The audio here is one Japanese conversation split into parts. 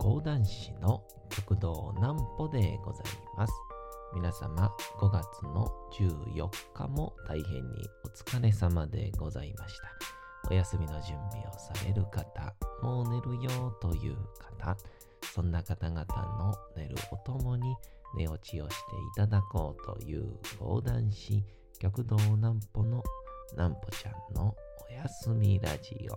講談市の国道南歩でございます。皆様5月の14日も大変にお疲れ様でございました。お休みの準備をされる方、もう寝るよという方、そんな方々の寝るおともに寝落ちをしていただこうという講談師極道南歩の南歩ちゃんのおやすみラジオ。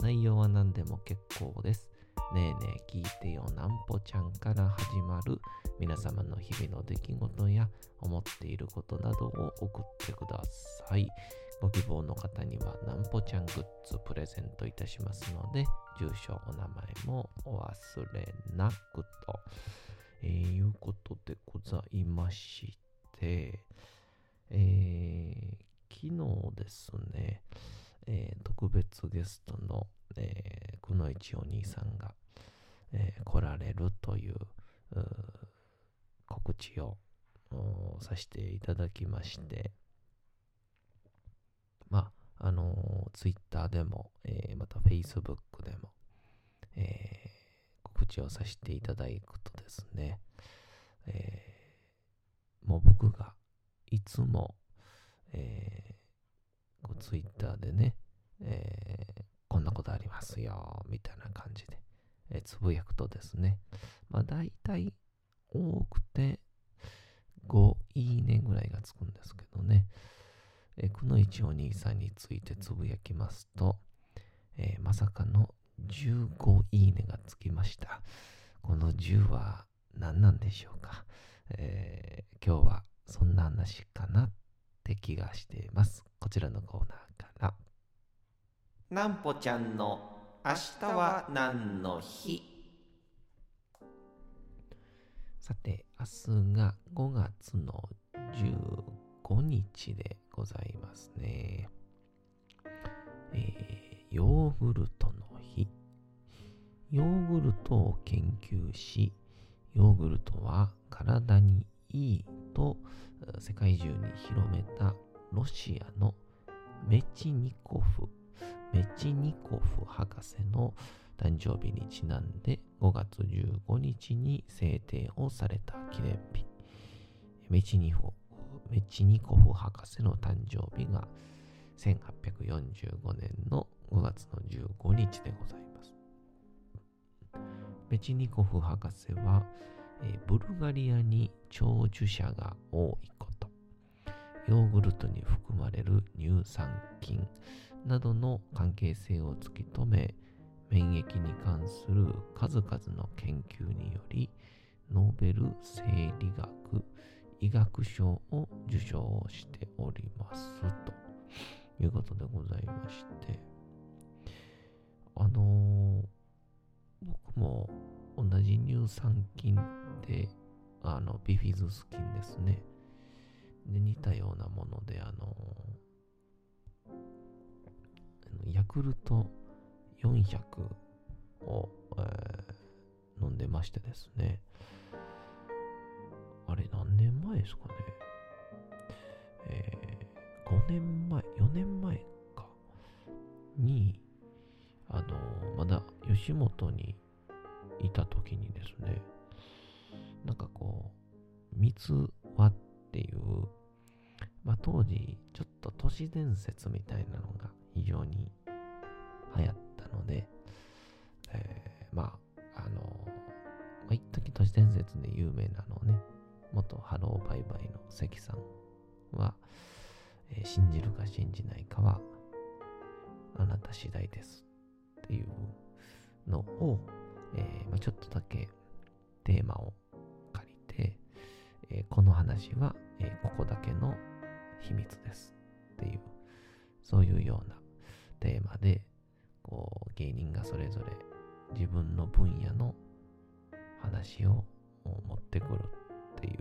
内容は何でも結構です。ねえねえ聞いてよなんぽちゃんから始まる皆様の日々の出来事や思っていることなどを送ってください。ご希望の方にはなんぽちゃんグッズプレゼントいたしますので、住所お名前もお忘れなくと、いうことでございまして、昨日ですね、特別ゲストのくのいちお兄さんが、来られるという告知をさせていただきまして、ツイッターでも、またフェイスブックでも、告知をさせていただくとですね、もう僕がいつも、ツイッターでね、こんなことありますよみたいな感じで、つぶやくとですね、だいたい多くて5いいねぐらいがつくんですけどね、くのいちお兄さんについてつぶやきますと、まさかの15いいねがつきました。この10は何なんでしょうか。今日はそんな話かなって気がしています。こちらのコーナーからなんぽちゃんの明日は何の日。さて、明日が5月の15日でございますね。ヨーグルトの日。ヨーグルトを研究し、ヨーグルトは体にいいと世界中に広めたロシアのメチニコフ博士の誕生日にちなんで5月15日に制定をされた記念日。メチニコフ博士の誕生日が1845年の5月の15日でございます。メチニコフ博士はブルガリアに長寿者が多いこと、ヨーグルトに含まれる乳酸菌などの関係性を突き止め、免疫に関する数々の研究によりノーベル生理学医学賞を受賞しておりますということでございまして、僕も同じ乳酸菌ってビフィズス菌ですね。で、似たようなものでヤクルト400を、飲んでましてですね、あれ何年前ですかね、4年前かにまだ吉本にいた時にですね、なんか蜜輪っていう、当時ちょっと都市伝説みたいなのが非常に流行ったので、一時都市伝説で有名なのね、元ハローバイバイの関さんは、信じるか信じないかはあなた次第ですっていうのを、ちょっとだけテーマを借りて、この話は、ここだけの秘密ですっていう、そういうようなテーマで芸人がそれぞれ自分の分野の話話を持ってくるってい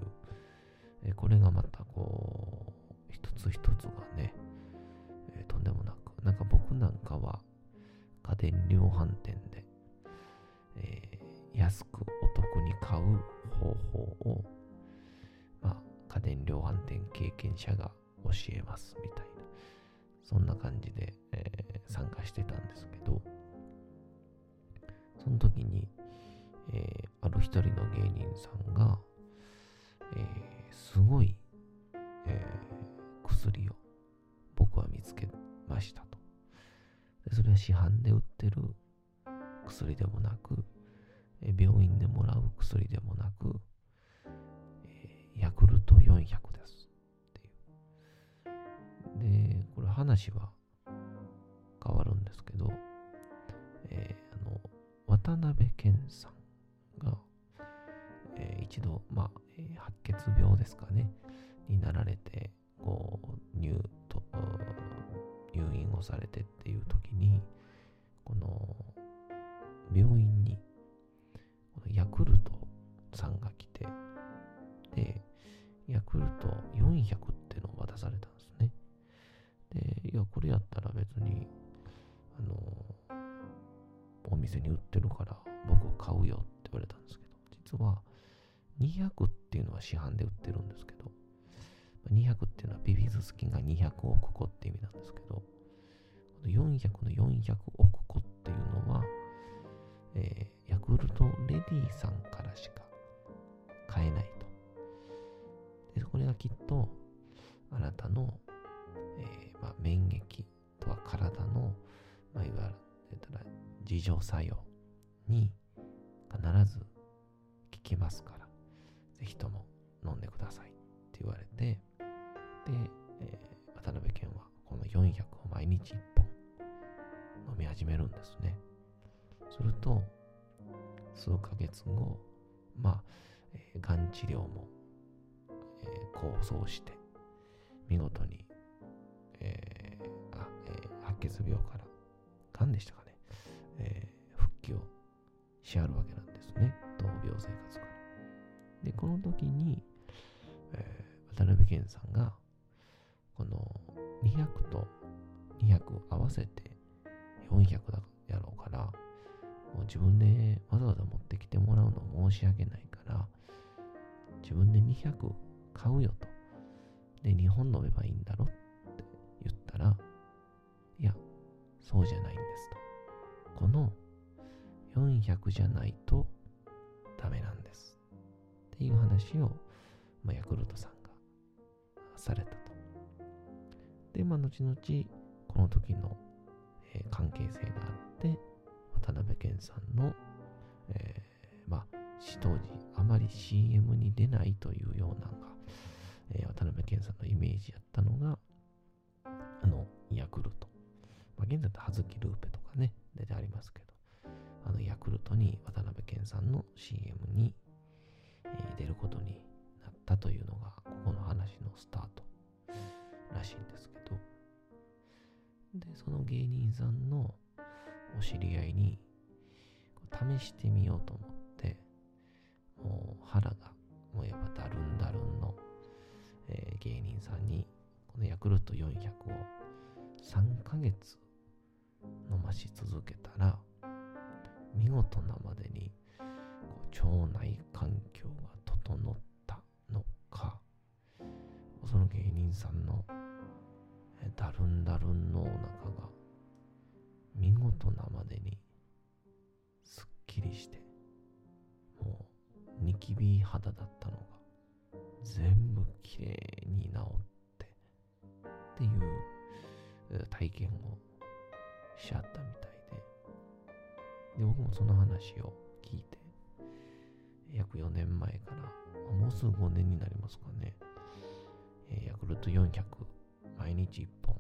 う、これがまたこう一つ一つがね、とんでもなく、なんか僕なんかは家電量販店で、安くお得に買う方法を、家電量販店経験者が教えますみたいな、そんな感じで、参加してたんですけど、その時に、ある一人の芸人さんが、すごい、薬を僕は見つけましたと。でそれは市販で売ってる薬でもなく、病院でもらう薬でもなく、ヤクルト400ですっていう。でこれ話は変わるんですけど、渡辺謙さんが、一度白血病ですかねになられて、こう入院をされてっていう時に、この病院にヤクルトさんが来て、でヤクルト400っていうのを渡されたんですね。でいやこれやったら別にお店に売ってるから僕買うよって言われたんですけど、実は200っていうのは市販で売ってるんですけど、200っていうのはビフィズス菌が200億個って意味なんですけど、400の400億個っていうのは、ヤクルトレディさんからしか買えないと。でこれがきっとあなたの、免疫とは体の、いわゆる自浄作用に必ず効きますから、ぜひとも飲んでくださいって言われて、で、渡辺謙はこの400を毎日1本飲み始めるんですね。すると数ヶ月後、がん治療も構想して見事に、白血病からがんでしたかね、復帰をしはるわけなんですね、闘病生活から。でこの時に、渡辺謙さんがこの200と200合わせて400だやろうから、もう自分でわざわざ持ってきてもらうの申し訳ないから、自分で200買うよと。で2本飲めばいいんだろって言ったら、いやそうじゃないんですと、この400じゃないとダメなんですっていう話を、ヤクルトさんがされたと。で後々この時の、関係性があって、渡辺謙さんの、当時あまり CM に出ないというようなのが、渡辺謙さんのイメージやったのがヤクルト、現在だと葉月ルーペとかね出てありますけど、ヤクルトに渡辺謙さんの CM に、出ることになったというのがここの話のスタートらしいんですけど、でその芸人さんのお知り合いに試してみようと思って、もう腹がもうやっぱだるんだるんの、芸人さんにこのヤクルト400を3ヶ月飲まし続けたら、見事なまでに腸内環境が整ったのか、その芸人さんのだるんだるんのお腹が見事なまでにすっきりして、もうニキビ肌だったのが全部きれいに治ってっていう体験をしちゃったみたいで、僕もその話を聞いて、約4年前からもうすぐ5年になりますかね、ヤクルト400毎日1本、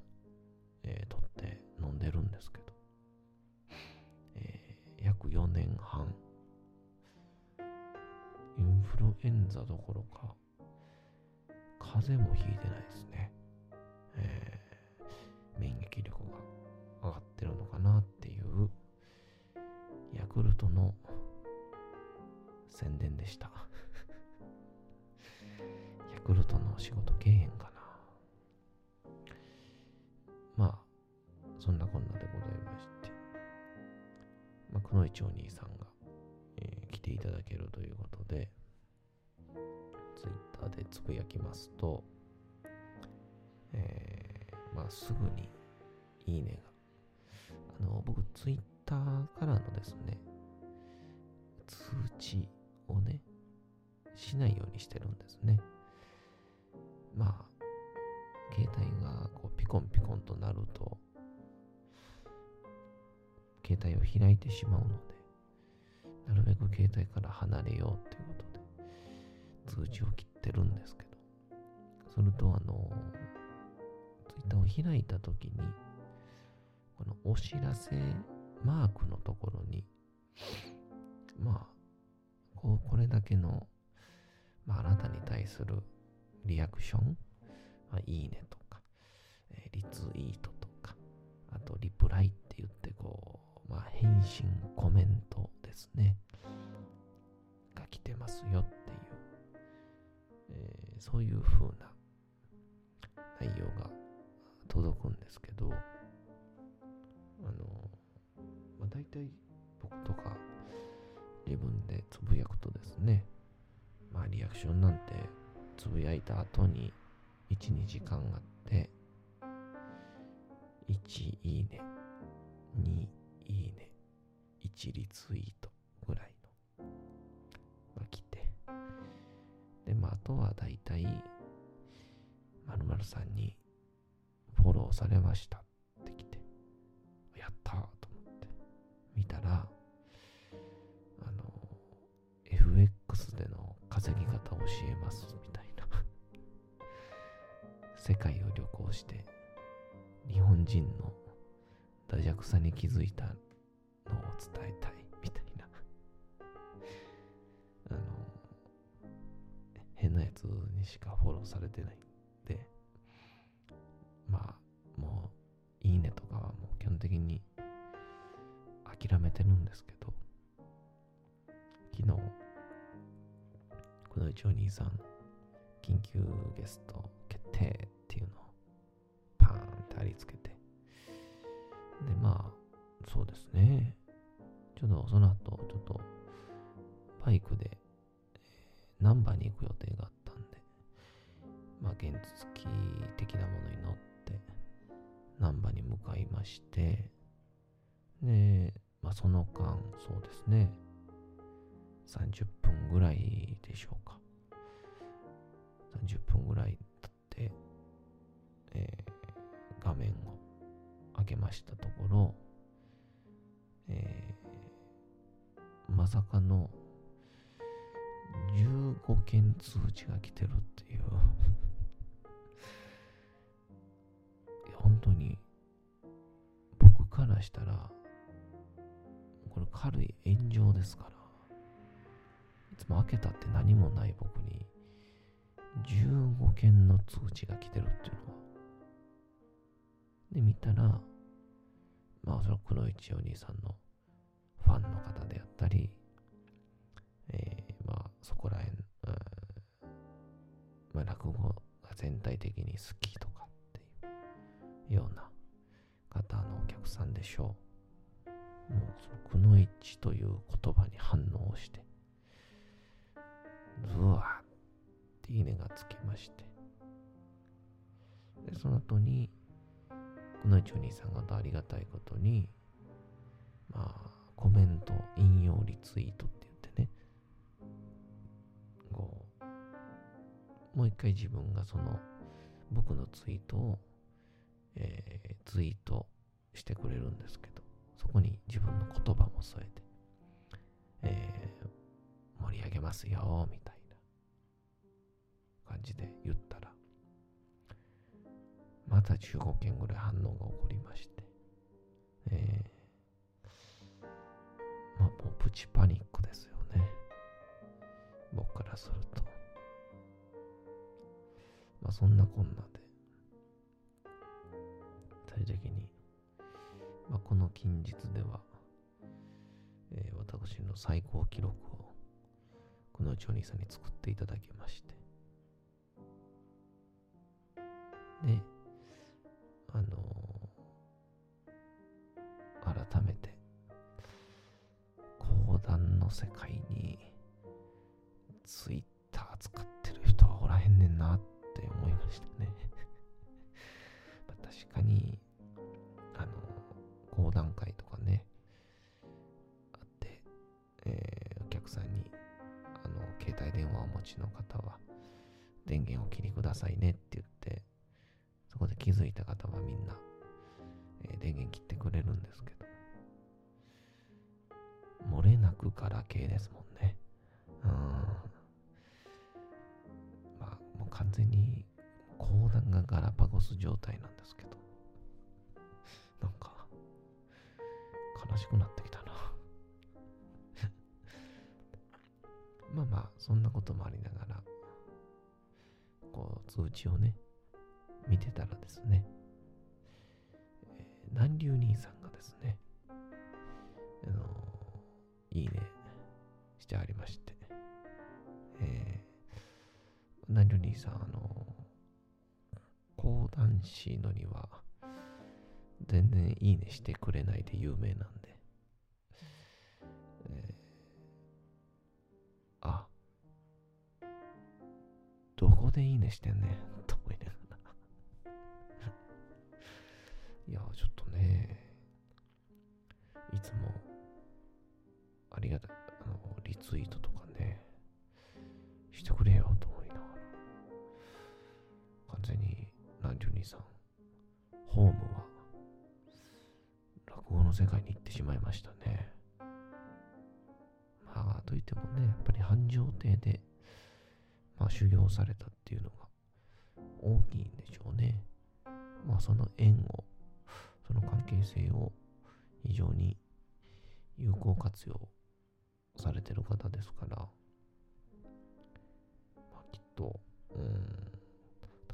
取って飲んでるんですけど、約4年半インフルエンザどころか風邪もひいてないですね。免疫力が上がってるのかなっていう、ヤクルトの宣伝でしたヤクルトの仕事けえへんかな。まあそんなこんなでございまして、くのいちお兄さんが、来ていただけるということで、ツイッターでつぶやきますと、すぐにいいねが、僕ツイッターからのですね、通知をねしないようにしてるんですね。まあ携帯がこうピコンピコンとなると携帯を開いてしまうので、なるべく携帯から離れようということで通知を切ってるんですけど、するとツイッターを開いたときにこのお知らせマークのところにこれだけの、あなたに対するリアクション、いいねとか、リツイートとか、あとリプライって言って返信コメントですねが来てますよっていう、そういう風な内容が届くんですけど、だいたい僕とか自分でつぶやくとですね、リアクションなんてつぶやいた後に 1,2 時間あって、1いいね、2いいね、1リツイートぐらいのが来て、であとはだいたい〇〇さんにフォローされましたって来て、やったーと思って見たら、FX での稼ぎ方を教えますみたいな世界を旅行して日本人のダジャクさに気づいたのを伝えたいみたいな変なやつにしかフォローされてないんで、もういいねとかはもう基本的に諦めてるんですけど、昨日くのいちお兄さん緊急ゲスト決定っていうのをパーンって貼り付けて、でそうですね、ちょっとその後ちょっとバイクで難波に行く予定があったんで、原付的なものに乗って難波に向かいまして、でその間そうですね30分ぐらいでしょうか、30分ぐらい経って、画面を開けましたところ、まさかの15件通知が来てるっていう本当に僕からしたらこれ軽い炎上ですから、いつも開けたって何もない僕に15件の通知が来てるっていうのは、で見たらそのくのいちお兄さんのファンの方であったり、そこらへん、落語が全体的に好きとかっていうような方のお客さんでしょう。もうそのくのいちという言葉に反応して、うわっていいねがつきまして、でその後にくのいちお兄さんがありがたいことにコメント引用リツイートって言ってね、もう一回自分がその僕のツイートを、ツイートしてくれるんですけど、そこに自分の言葉も添えて、盛り上げますよみたいな感じで言ったら、また15件ぐらい反応が起こりまして、もうプチパニックですよね、僕からすると。そんなこんなで最終的に、この近日では、私の最高記録をのジョニーさんに作っていただきまして、で、改めて講談の世界にツイッター使ってる人はおらへんねんなって思いましたねまあ確かに講談会とかねあって、お客さんに携帯電話をお持ちの方は電源を切りくださいねって言って、そこで気づいた方はみんな、電源切ってくれるんですけど、漏れなくガラケーですもんね。まあもう完全に講談がガラパゴス状態なんですけど、なんか悲しくなってきたなまあまあそんなこともありながら、こう通知をね見てたらですね、南流兄さんがですね、いいねしてありまして、南流兄さん講談師のには全然いいねしてくれないで有名なんで、あ、どこでいいねしてんねんと思いながらいやちょっとね、いつもありがたいリツイートとかねしてくれよと思いながら、完全に南條兄さんホームは落語の世界に行ってしまいましたね。まあといってもね、やっぱり繁盛亭で、まあ、修行されたっていうのが大きいんでしょうね。まあその縁を、その関係性を非常に有効活用されてる方ですから、まあ、きっと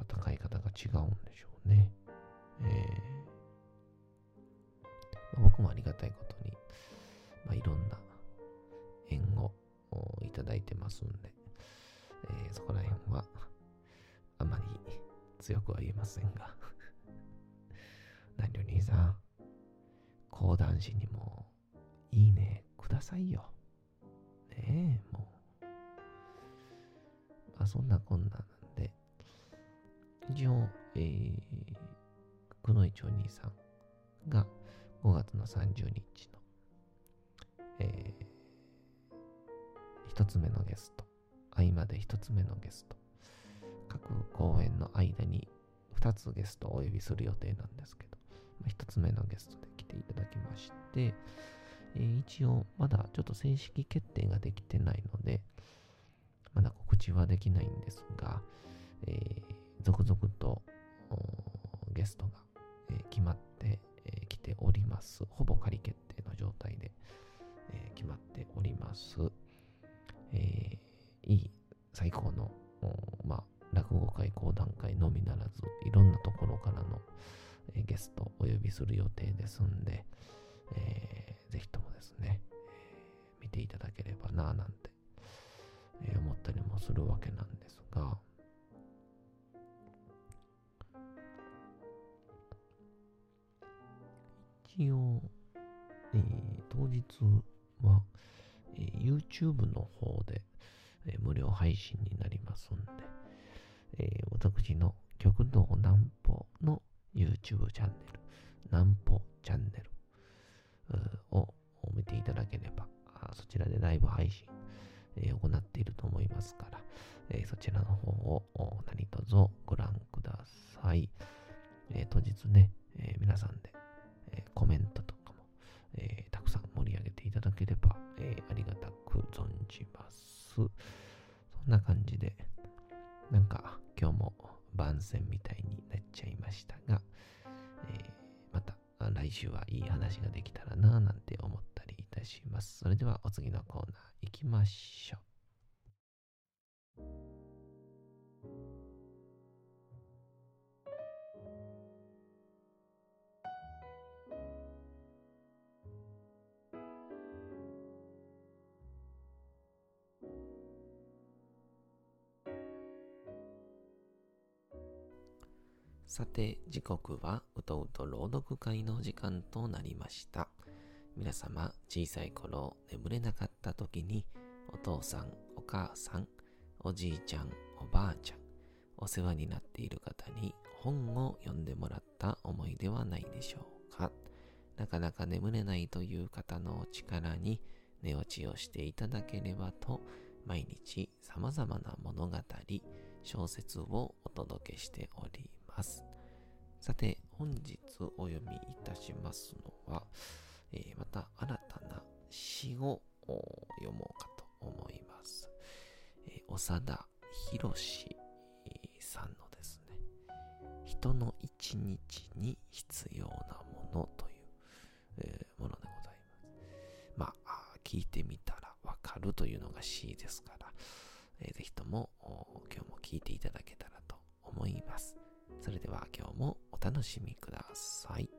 戦い方が違うんでしょうね。僕もありがたいことに、まあ、いろんな縁をいただいてますんで、そこら辺はあまり強くは言えませんが南條兄さん、講談師にもいいねくださいよねえ、もう、まあ、そんなこんななんで、一応くのいちお兄さんが5月の30日の、一つ目のゲスト、合間で一つ目のゲスト、各公演の間に2つゲストをお呼びする予定なんですけど、まあ、一つ目のゲストで来ていただきまして、一応まだちょっと正式決定ができてないので、まだ告知はできないんですが、続々とゲストが、決まって来ております。ほぼ仮決定の状態で、決まっております、いい最高の、まあ、落語会講談会のみならずいろんなところからの、ゲストをお呼びする予定ですんで、ぜひともですね、見ていただければなぁなんて、思ったりもするわけなんですが、一応、当日は、YouTube の方で、無料配信になりますんで、私の旭堂南歩の YouTube チャンネル、南歩チャンネルを見ていただければ、そちらでライブ配信、行っていると思いますから、そちらの方を何卒ご覧ください。当日ね、皆さんでコメントとかも、たくさん盛り上げていただければ、ありがたく存じます。そんな感じで、なんか今日も番宣みたいになっちゃいましたが、また来週はいい話ができたらなぁなんて思ったりいたします。それではお次のコーナー行きましょう。さて、時刻はうとうと朗読会の時間となりました。皆様、小さい頃眠れなかった時に、お父さん、お母さん、おじいちゃん、おばあちゃん、お世話になっている方に本を読んでもらった思い出はないでしょうか。なかなか眠れないという方のお力に寝落ちをしていただければと、毎日さまざまな物語、小説をお届けしております。さて、本日お読みいたしますのは、また新たな詩を読もうかと思います。長田博さんのですね、人の一日に必要なものという、ものでございます。まあ、聞いてみたらわかるというのが詩ですから、ぜひとも今日も聞いていただけたらと思います。それでは今日もお楽しみください。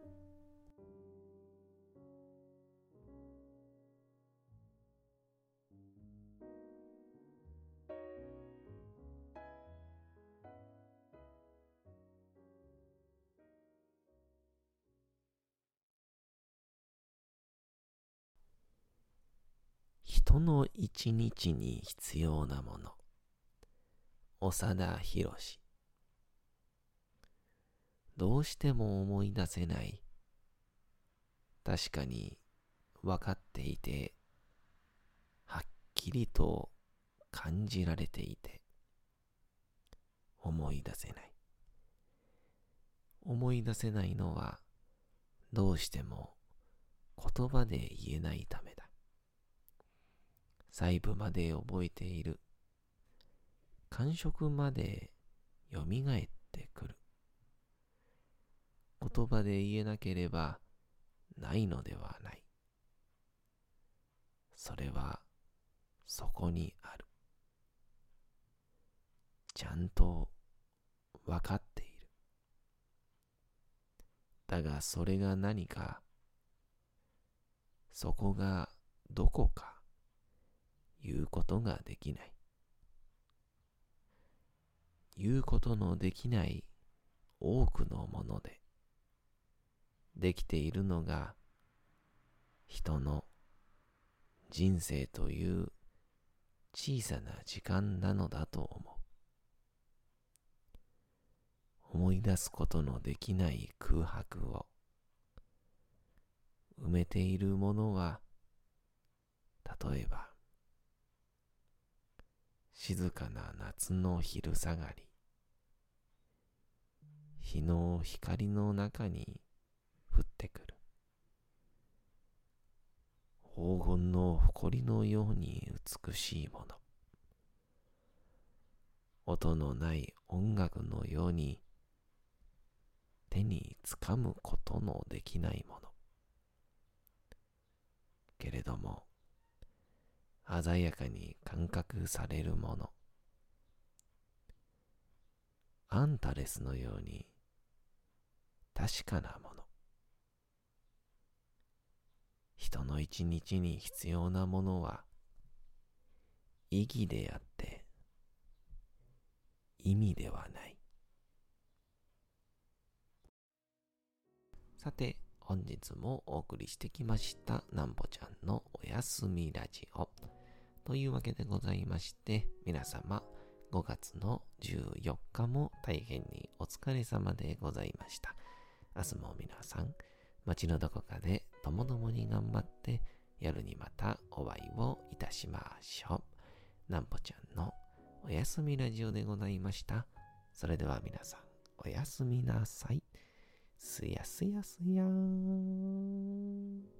人の一日に必要なもの。長田博。どうしても思い出せない。確かに分かっていて、はっきりと感じられていて、思い出せない。思い出せないのは、どうしても言葉で言えないためだ。細部まで覚えている。感触までよみがえってくる。言葉で言えなければないのではない。それはそこにある。ちゃんとわかっている。だがそれが何か、そこがどこか、言うことができない。言うことのできない多くのもので、できているのが人の人生という小さな時間なのだと思う。思い出すことのできない空白を埋めているものは、例えば、静かな夏の昼下がり、日の光の中に降ってくる。黄金の埃のように美しいもの。音のない音楽のように、手につかむことのできないもの。けれども、鮮やかに感覚されるもの。アンタレスのように確かなもの。人の一日に必要なものは意義であって意味ではない。さて、本日もお送りしてきましたなんぼちゃんのおやすみラジオ。というわけでございまして、皆様、5月の14日も大変にお疲れ様でございました。明日も皆さん、街のどこかでともどもに頑張って、夜にまたお会いをいたしましょう。なんぽちゃんのおやすみラジオでございました。それでは皆さん、おやすみなさい。すやすやすやーん。